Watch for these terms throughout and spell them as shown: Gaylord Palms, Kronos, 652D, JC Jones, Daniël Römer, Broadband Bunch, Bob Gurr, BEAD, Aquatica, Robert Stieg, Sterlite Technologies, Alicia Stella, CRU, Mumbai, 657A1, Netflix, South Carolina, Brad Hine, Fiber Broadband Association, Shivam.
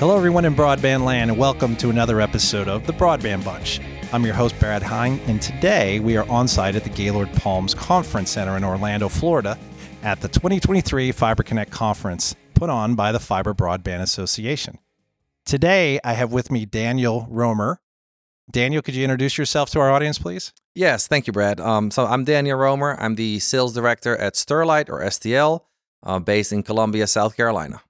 Hello everyone in broadband land, and welcome to another episode of The Broadband Bunch. I'm your host, Brad Hine, and today we are on site at the Gaylord Palms Conference Center in Orlando, Florida at the 2023 Fiber Connect Conference put on by the Fiber Broadband Association. Today, I have with me Daniël Römer. Daniel, could you introduce yourself to our audience, please? Yes, thank you, Brad. So I'm Daniël Römer. I'm the sales director at Sterlite, or STL, based in Columbia, South Carolina.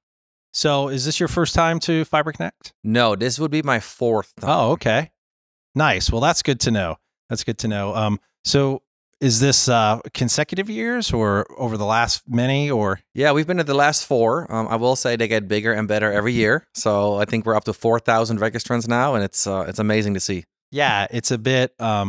So is this your first time to Fiber Connect? No, this would be my fourth time. Oh, okay. Nice. Well, that's good to know. That's good to know. So is this consecutive years or over the last many or? Yeah, we've been at the last four. I will say they get bigger and better every year. So I think we're up to 4,000 registrants now, and it's amazing to see. Yeah, it's a bit out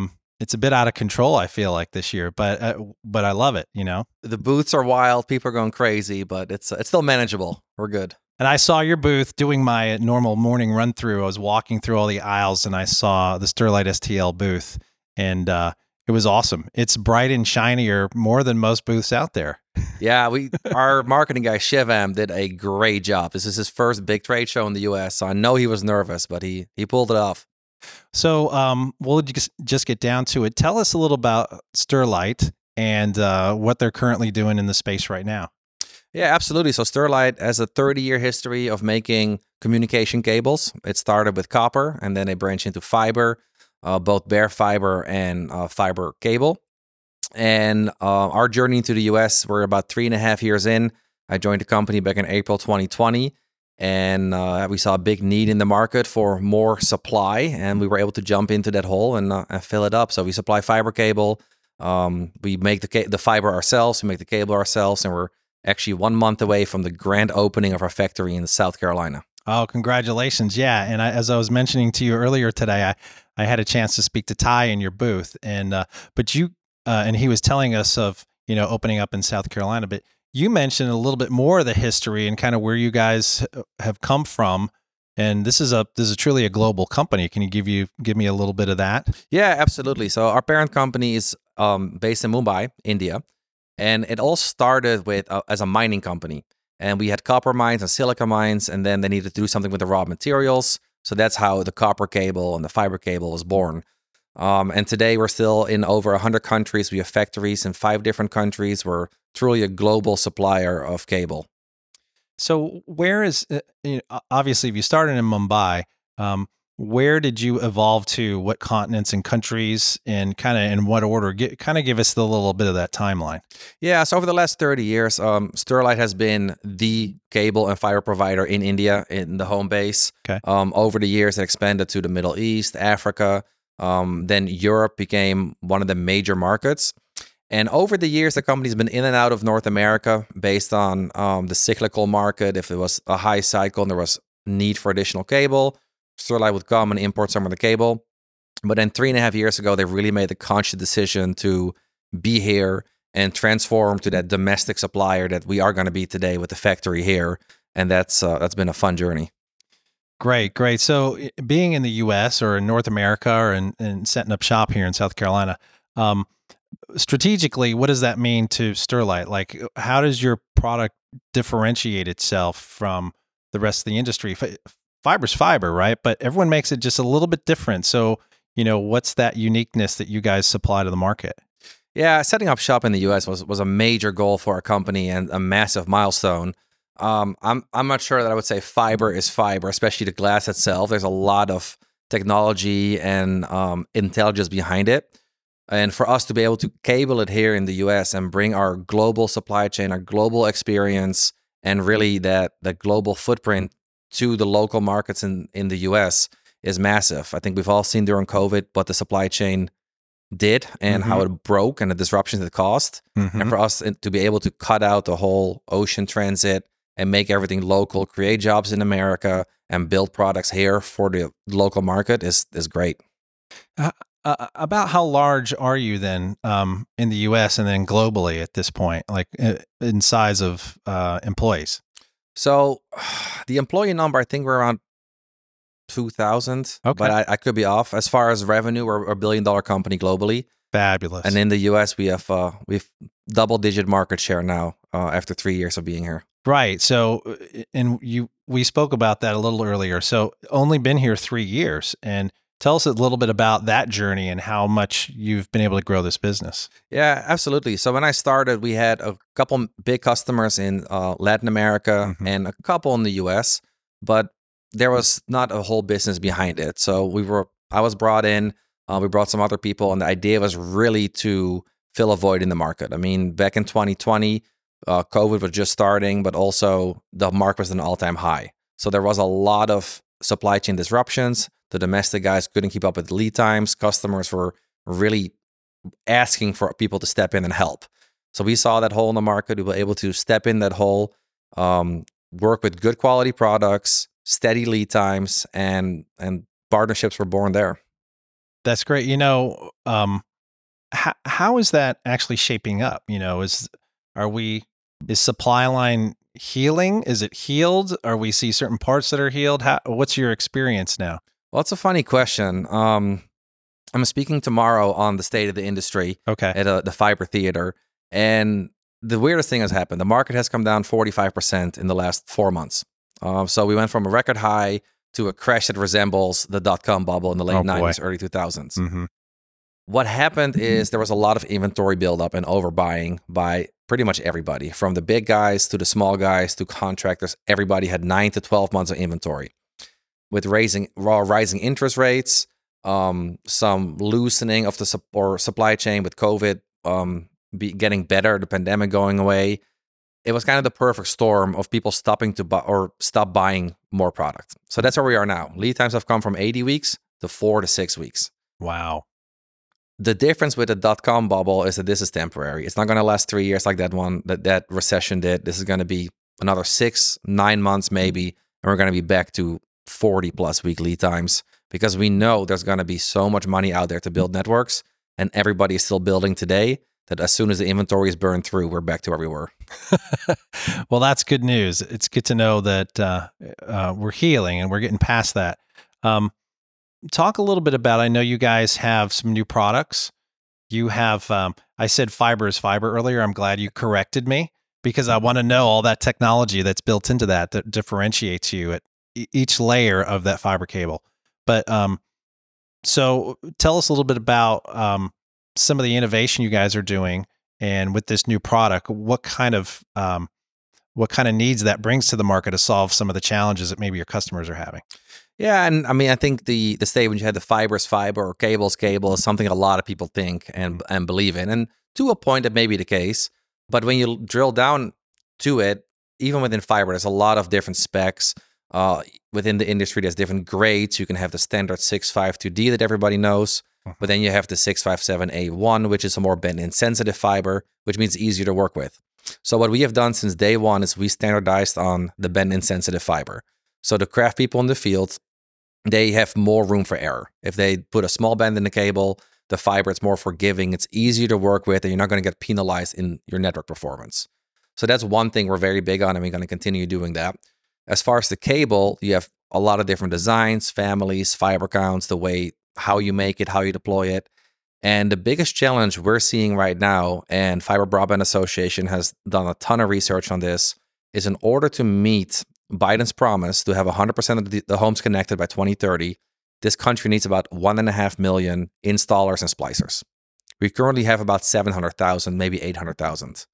of control, I feel like, this year, but I love it, you know? The booths are wild. People are going crazy, but it's still manageable. We're good. And I saw your booth doing my normal morning run through. I was walking through all the aisles and I saw the Sterlite STL booth, and it was awesome. It's bright and shinier more than most booths out there. Yeah, our marketing guy, Shivam, did a great job. This is his first big trade show in the U.S., so I know he was nervous, but he pulled it off. So we'll just get down to it. Tell us a little about Sterlite and what they're currently doing in the space right now. Yeah, absolutely. So Sterlite has a 30-year history of making communication cables. It started with copper, and then they branched into fiber, both bare fiber and fiber cable. And our journey into the U.S., we're about 3.5 years in. I joined the company back in April 2020. And we saw a big need in the market for more supply, and we were able to jump into that hole and fill it up. So we supply fiber cable, we make the fiber ourselves, we make the cable ourselves, and we're actually 1 month away from the grand opening of our factory in South Carolina. Oh, congratulations. Yeah, and as I was mentioning to you earlier today, I had a chance to speak to Ty in your booth, and but you and he was telling us of, you know, opening up in South Carolina, but you mentioned a little bit more of the history and kind of where you guys have come from, and this is truly a global company. Can you give me a little bit of that? Yeah, absolutely. So our parent company is based in Mumbai, India, and it all started with as a mining company, and we had copper mines and silica mines, and then they needed to do something with the raw materials. So that's how the copper cable and the fiber cable was born. And today we're still in over 100 countries. We have factories in 5 different countries. We're truly a global supplier of cable. So where is, obviously if you started in Mumbai, where did you evolve to? What continents and countries, and kind of in what order? Kind of give us a little bit of that timeline. Yeah, so over the last 30 years, Sterlite has been the cable and fiber provider in India, in the home base. Okay. Over the years, it expanded to the Middle East, Africa. Then Europe became one of the major markets. And over the years, the company's been in and out of North America based on the cyclical market. If it was a high cycle and there was need for additional cable, Sterlite would come and import some of the cable. But then 3.5 years ago, they really made the conscious decision to be here and transform to that domestic supplier that we are going to be today with the factory here. And that's been a fun journey. Great, great. So being in the U.S. or in North America or and setting up shop here in South Carolina, strategically, what does that mean to Sterlite? Like, how does your product differentiate itself from the rest of the industry? Fiber's fiber, right? But everyone makes it just a little bit different. So, you know, what's that uniqueness that you guys supply to the market? Yeah, setting up shop in the U.S. was a major goal for our company and a massive milestone. I'm not sure that I would say fiber is fiber, especially the glass itself. There's a lot of technology and intelligence behind it. And for us to be able to cable it here in the U.S. and bring our global supply chain, our global experience, and really that global footprint to the local markets in the U.S. is massive. I think we've all seen during COVID what the supply chain did and how it broke and the disruptions it caused. Mm-hmm. And for us to be able to cut out the whole ocean transit and make everything local, create jobs in America, and build products here for the local market is great. About how large are you then in the U.S. and then globally at this point, like in size of employees? So the employee number, I think we're around 2,000, okay. But I could be off. As far as revenue, we're a billion-dollar company globally. Fabulous. And in the U.S., we have double-digit market share now after 3 years of being here. Right. So, and we spoke about that a little earlier. So only been here 3 years, and tell us a little bit about that journey and how much you've been able to grow this business. Yeah, absolutely. So when I started, we had a couple big customers in Latin America mm-hmm. and a couple in the US, but there was not a whole business behind it. So I was brought in, we brought some other people, and the idea was really to fill a void in the market. I mean, back in 2020, COVID was just starting, but also the market was at an all-time high. So there was a lot of supply chain disruptions. The domestic guys couldn't keep up with lead times. Customers were really asking for people to step in and help. So we saw that hole in the market. We were able to step in that hole, work with good quality products, steady lead times, and partnerships were born there. That's great. You know, how is that actually shaping up? You know, is supply line healing? Is it healed? Are we see certain parts that are healed? What's your experience now? Well, it's a funny question. I'm speaking tomorrow on the state of the industry at the Fiber Theater. And the weirdest thing has happened. The market has come down 45% in the last 4 months. So we went from a record high to a crash that resembles the dot-com bubble in the late 90s, early 2000s. Mm-hmm. What happened is there was a lot of inventory buildup and overbuying by pretty much everybody, from the big guys to the small guys to contractors. Everybody had 9 to 12 months of inventory. With rising interest rates, some loosening of the supply chain with COVID getting better, the pandemic going away, it was kind of the perfect storm of people stopping to buy or stop buying more product. So that's where we are now. Lead times have come from 80 weeks to 4 to 6 weeks. Wow. The difference with the dot-com bubble is that this is temporary. It's not going to last 3 years like that recession did. This is going to be another 6, 9 months maybe, and we're going to be back to 40-plus week lead times, because we know there's going to be so much money out there to build networks, and everybody is still building today, that as soon as the inventory is burned through, we're back to where we were. Well, that's good news. It's good to know that we're healing and we're getting past that. Talk a little bit about, I know you guys have some new products. You have, I said fiber is fiber earlier. I'm glad you corrected me, because I want to know all that technology that's built into that differentiates you at each layer of that fiber cable. But so tell us a little bit about some of the innovation you guys are doing, and with this new product, what kind of needs that brings to the market to solve some of the challenges that maybe your customers are having. Yeah, and I mean, I think the statement you had, the fiber is fiber or cable is cable, is something a lot of people think and believe in. And to a point, that may be the case. But when you drill down to it, even within fiber, there's a lot of different specs. Within the industry, there's different grades. You can have the standard 652D that everybody knows, but then you have the 657A1, which is a more bend-insensitive fiber, which means easier to work with. So what we have done since day one is we standardized on the bend-insensitive fiber. So the craft people in the field, they have more room for error. If they put a small bend in the cable, the fiber, it's more forgiving, it's easier to work with, and you're not going to get penalized in your network performance. So that's one thing we're very big on, and we're going to continue doing that. As far as the cable, you have a lot of different designs, families, fiber counts, the way, how you make it, how you deploy it. And the biggest challenge we're seeing right now, and Fiber Broadband Association has done a ton of research on this, is in order to meet Biden's promise to have 100% of the homes connected by 2030, this country needs about 1.5 million installers and splicers. We currently have about 700,000, maybe 800,000.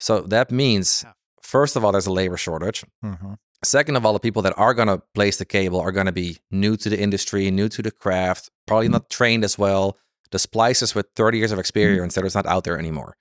So that means, first of all, there's a labor shortage. Mm-hmm. Second of all, the people that are going to place the cable are going to be new to the industry, new to the craft, probably not trained as well. The splicers with 30 years of experience, that is not out there anymore.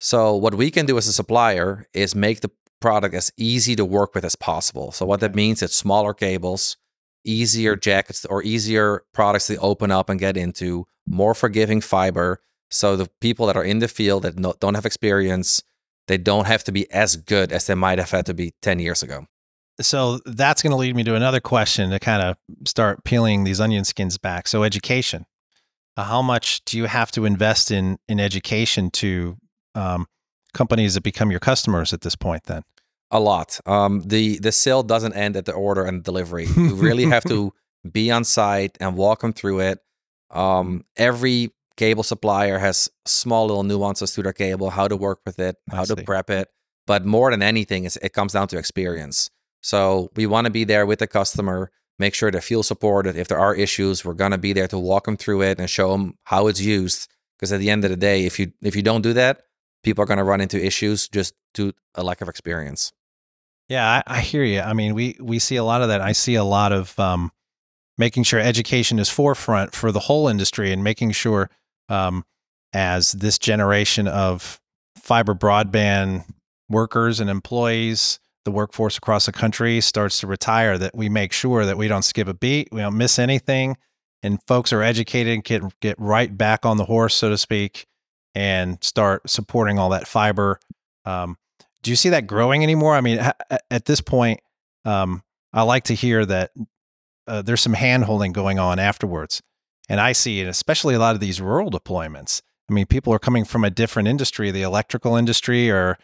So what we can do as a supplier is make the product as easy to work with as possible. So what that means is smaller cables, easier jackets or easier products to open up and get into, more forgiving fiber. So the people that are in the field that don't have experience, they don't have to be as good as they might have had to be 10 years ago. So that's going to lead me to another question to kind of start peeling these onion skins back. So education, how much do you have to invest in education to companies that become your customers at this point then? A lot. The sale doesn't end at the order and delivery. You really have to be on site and walk them through it. Every cable supplier has small little nuances to their cable, how to work with it, how to prep it, But more than anything, it comes down to experience. So we want to be there with the customer, make sure they feel supported. If there are issues, we're going to be there to walk them through it and show them how it's used. Because at the end of the day, if you don't do that, people are going to run into issues just due to a lack of experience. Yeah, I hear you. I mean, we see a lot of that. I see a lot of making sure education is forefront for the whole industry, and making sure as this generation of fiber broadband workers and employees, the workforce across the country starts to retire, that we make sure that we don't skip a beat, we don't miss anything, and folks are educated and can get right back on the horse, so to speak, and start supporting all that fiber. Do you see that growing anymore? I mean, at this point, I like to hear that there's some hand-holding going on afterwards. And I see it, especially a lot of these rural deployments. I mean, people are coming from a different industry, the electrical industry or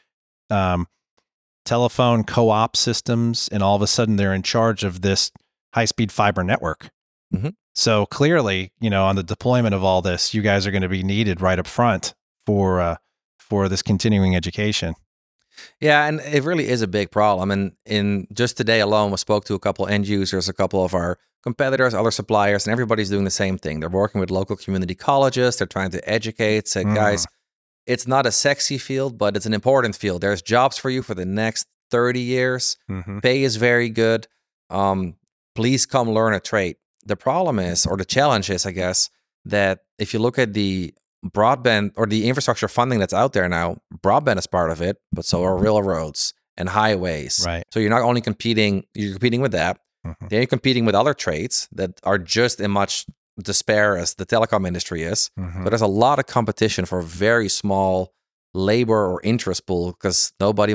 telephone co-op systems, and all of a sudden they're in charge of this high-speed fiber network. Mm-hmm. So clearly, you know, on the deployment of all this, you guys are going to be needed right up front for this continuing education. Yeah, and it really is a big problem. And in just today alone, we spoke to a couple end users, a couple of our competitors, other suppliers, and everybody's doing the same thing. They're working with local community colleges. They're trying to educate, say, guys, it's not a sexy field, but it's an important field. There's jobs for you for the next 30 years. Mm-hmm. Pay is very good. Please come learn a trade. The problem is, or the challenge is, I guess, that if you look at the broadband or the infrastructure funding that's out there now, broadband is part of it, but so are railroads and highways. Right. So you're not only competing, you're competing with that. Mm-hmm. Then you're competing with other trades that are just in much despair as the telecom industry is. Mm-hmm. But there's a lot of competition for a very small labor or interest pool, because nobody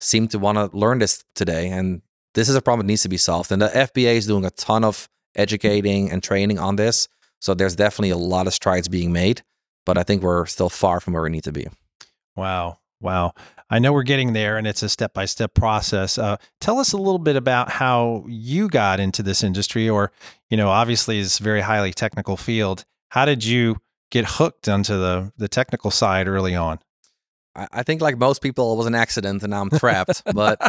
seems to want to learn this today. And this is a problem that needs to be solved. And the FBA is doing a ton of educating and training on this. So there's definitely a lot of strides being made, but I think we're still far from where we need to be. Wow. I know we're getting there, and it's a step-by-step process. Tell us a little bit about how you got into this industry, or, you know, obviously it's a very highly technical field. How did you get hooked onto the technical side early on? I think, like most people, it was an accident and now I'm trapped, but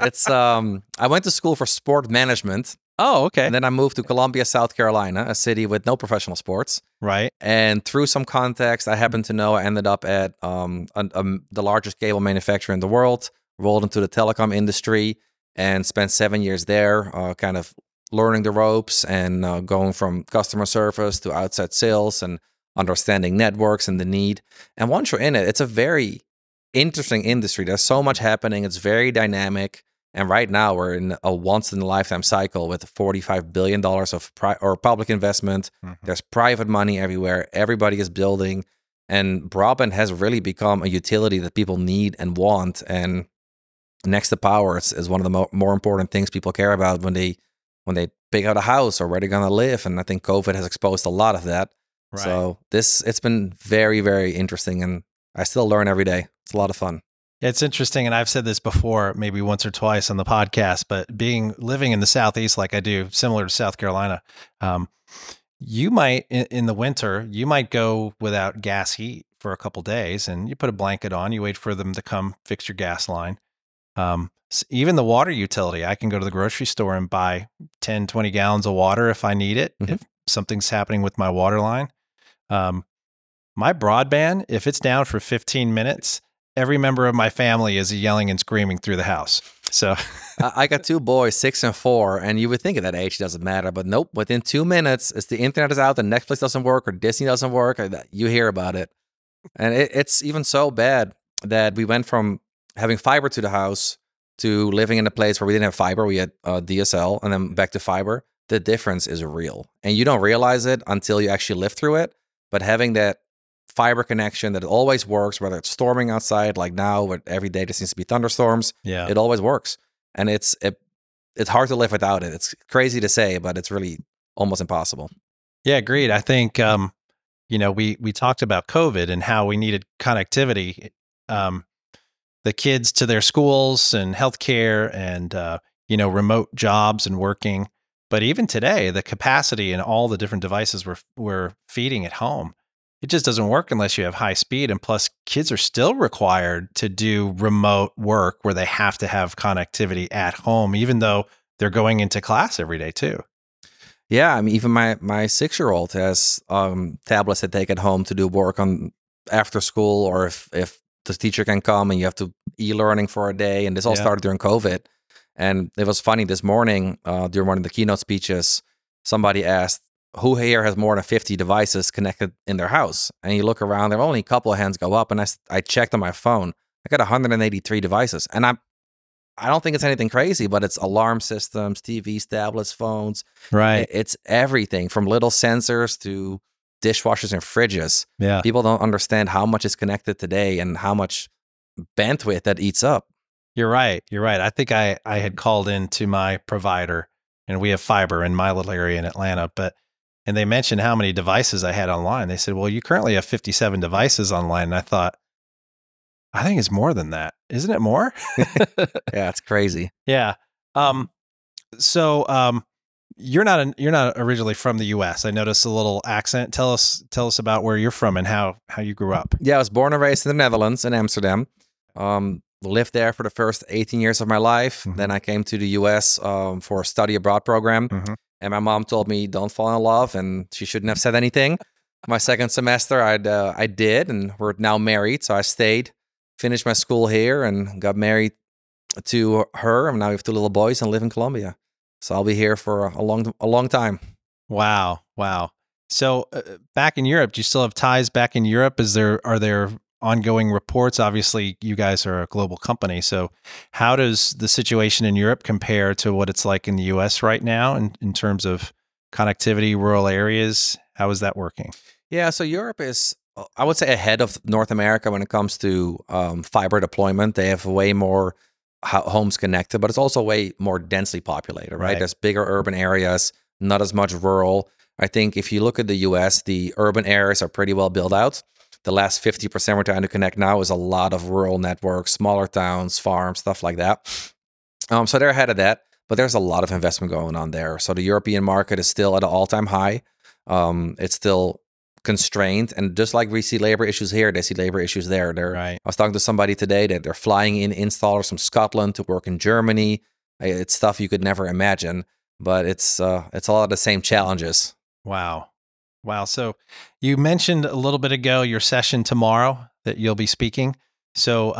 it's, I went to school for sport management. Oh, okay. And then I moved to Columbia, South Carolina, a city with no professional sports. Right. And through some context, I happened to know I ended up at the largest cable manufacturer in the world, rolled into the telecom industry, and spent 7 years there, kind of learning the ropes and going from customer service to outside sales and understanding networks and the need. And once you're in it, it's a very interesting industry. There's so much happening. It's very dynamic. And right now we're in a once-in-a-lifetime cycle with $45 billion of public investment. Mm-hmm. There's private money everywhere. Everybody is building. And broadband has really become a utility that people need and want. And next to power is one of the more important things people care about when they pick out a house or where they're going to live. And I think COVID has exposed a lot of that. Right. So it's been very, very interesting. And I still learn every day. It's a lot of fun. It's interesting, and I've said this before, maybe once or twice on the podcast, but living in the Southeast like I do, similar to South Carolina, you might, in the winter, you might go without gas heat for a couple of days, and you put a blanket on, you wait for them to come fix your gas line. Even the water utility, I can go to the grocery store and buy 10, 20 gallons of water if I need it, mm-hmm. if something's happening with my water line. My broadband, if it's down for 15 minutes... every member of my family is yelling and screaming through the house. So I got two boys, 6 and 4, and you would think at that age it doesn't matter, but nope. Within 2 minutes, as the internet is out, the Netflix doesn't work or Disney doesn't work, you hear about it. And it's even so bad that we went from having fiber to the house to living in a place where we didn't have fiber. We had DSL and then back to fiber. The difference is real. And you don't realize it until you actually live through it. But having that fiber connection that it always works, whether it's storming outside, like now, every day there seems to be thunderstorms. Yeah, it always works. And it's hard to live without it. It's crazy to say, but it's really almost impossible. Yeah, agreed. I think, you know, we talked about COVID and how we needed connectivity, the kids to their schools and healthcare and, you know, remote jobs and working. But even today, the capacity and all the different devices we're feeding at home, it just doesn't work unless you have high speed. And plus, kids are still required to do remote work where they have to have connectivity at home, even though they're going into class every day too. Yeah, I mean, even my 6-year-old has tablets that they take at home to do work on after school, or if the teacher can come and you have to e-learning for a day. And this all started during COVID. And it was funny this morning, during one of the keynote speeches, somebody asked, who here has more than 50 devices connected in their house? And you look around, there are only a couple of hands go up. And I checked on my phone. I got 183 devices. And I don't think it's anything crazy, but it's alarm systems, TVs, tablets, phones. Right. It's everything from little sensors to dishwashers and fridges. Yeah. People don't understand how much is connected today and how much bandwidth that eats up. You're right. I think I had called in to my provider, and we have fiber in my little area in Atlanta, and they mentioned how many devices I had online. They said, well, you currently have 57 devices online. And I thought, I think it's more than that. Isn't it more? Yeah, it's crazy. Yeah. So you're not originally from the US. I noticed a little accent. Tell us about where you're from and how you grew up. Yeah, I was born and raised in the Netherlands, in Amsterdam. Lived there for the first 18 years of my life. Mm-hmm. Then I came to the US for a study abroad program. Mm-hmm. And my mom told me, don't fall in love, and she shouldn't have said anything. My second semester, I did, and we're now married. So I stayed, finished my school here, and got married to her. And now we have two little boys and live in Colombia. So I'll be here for a long time. Wow. So back in Europe, do you still have ties back in Europe? Are there ongoing reports? Obviously, you guys are a global company. So how does the situation in Europe compare to what it's like in the US right now in terms of connectivity, rural areas? How is that working? Yeah, so Europe is, I would say, ahead of North America when it comes to fiber deployment. They have way more homes connected, but it's also way more densely populated, right? There's bigger urban areas, not as much rural. I think if you look at the US, the urban areas are pretty well built out. The last 50% we're trying to connect now is a lot of rural networks, smaller towns, farms, stuff like that. So they're ahead of that, but there's a lot of investment going on there. So the European market is still at an all-time high. It's still constrained. And just like we see labor issues here, they see labor issues there. I was talking to somebody today that they're flying in installers from Scotland to work in Germany. It's stuff you could never imagine, but it's all the same challenges. Wow. So you mentioned a little bit ago your session tomorrow that you'll be speaking. So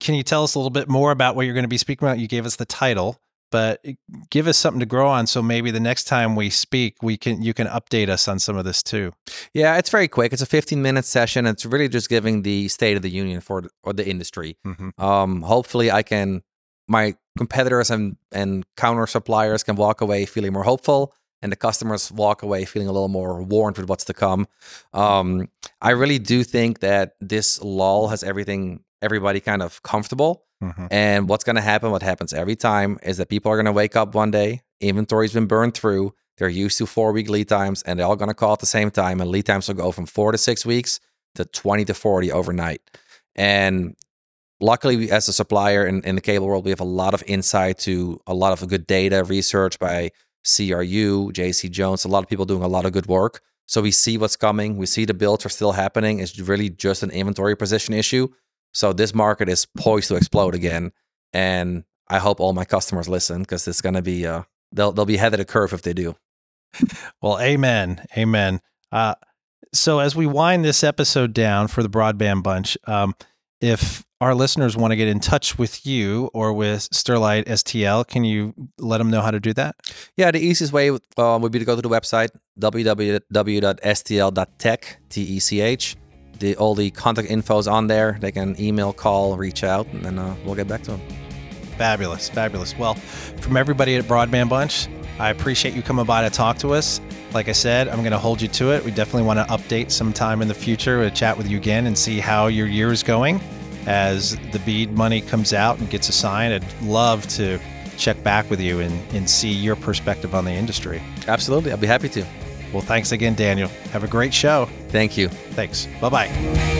can you tell us a little bit more about what you're going to be speaking about? You gave us the title, but give us something to grow on. So maybe the next time we speak, you can update us on some of this too. Yeah, it's very quick. It's a 15-minute session. It's really just giving the state of the union for the industry. Mm-hmm. Hopefully my competitors and counter suppliers can walk away feeling more hopeful, and the customers walk away feeling a little more warned with what's to come. I really do think that this lull has everybody kind of comfortable. Mm-hmm. And what's going to happen, what happens every time, is that people are going to wake up one day, inventory's been burned through, they're used to 4-week lead times, and they're all going to call at the same time, and lead times will go from 4 to 6 weeks to 20 to 40 overnight. And luckily, we, as a supplier in the cable world, we have a lot of insight to a lot of good data research by CRU, JC Jones, a lot of people doing a lot of good work. So we see what's coming. We see the builds are still happening. It's really just an inventory position issue. So this market is poised to explode again. And I hope all my customers listen, because it's going to be, they'll be ahead of the curve if they do. Well, amen. So as we wind this episode down for the Broadband Bunch, if our listeners want to get in touch with you or with Sterlite STL, can you let them know how to do that? Yeah, the easiest way would be to go to the website, www.stl.tech, T-E-C-H. All the contact info is on there. They can email, call, reach out, and then we'll get back to them. Fabulous. Well, from everybody at Broadband Bunch, I appreciate you coming by to talk to us. Like I said, I'm going to hold you to it. We definitely want to update sometime in the future. We'll chat with you again and see how your year is going as the BEAD money comes out and gets assigned. I'd love to check back with you and see your perspective on the industry. Absolutely. I'll be happy to. Well, thanks again, Daniel. Have a great show. Thank you. Thanks. Bye-bye.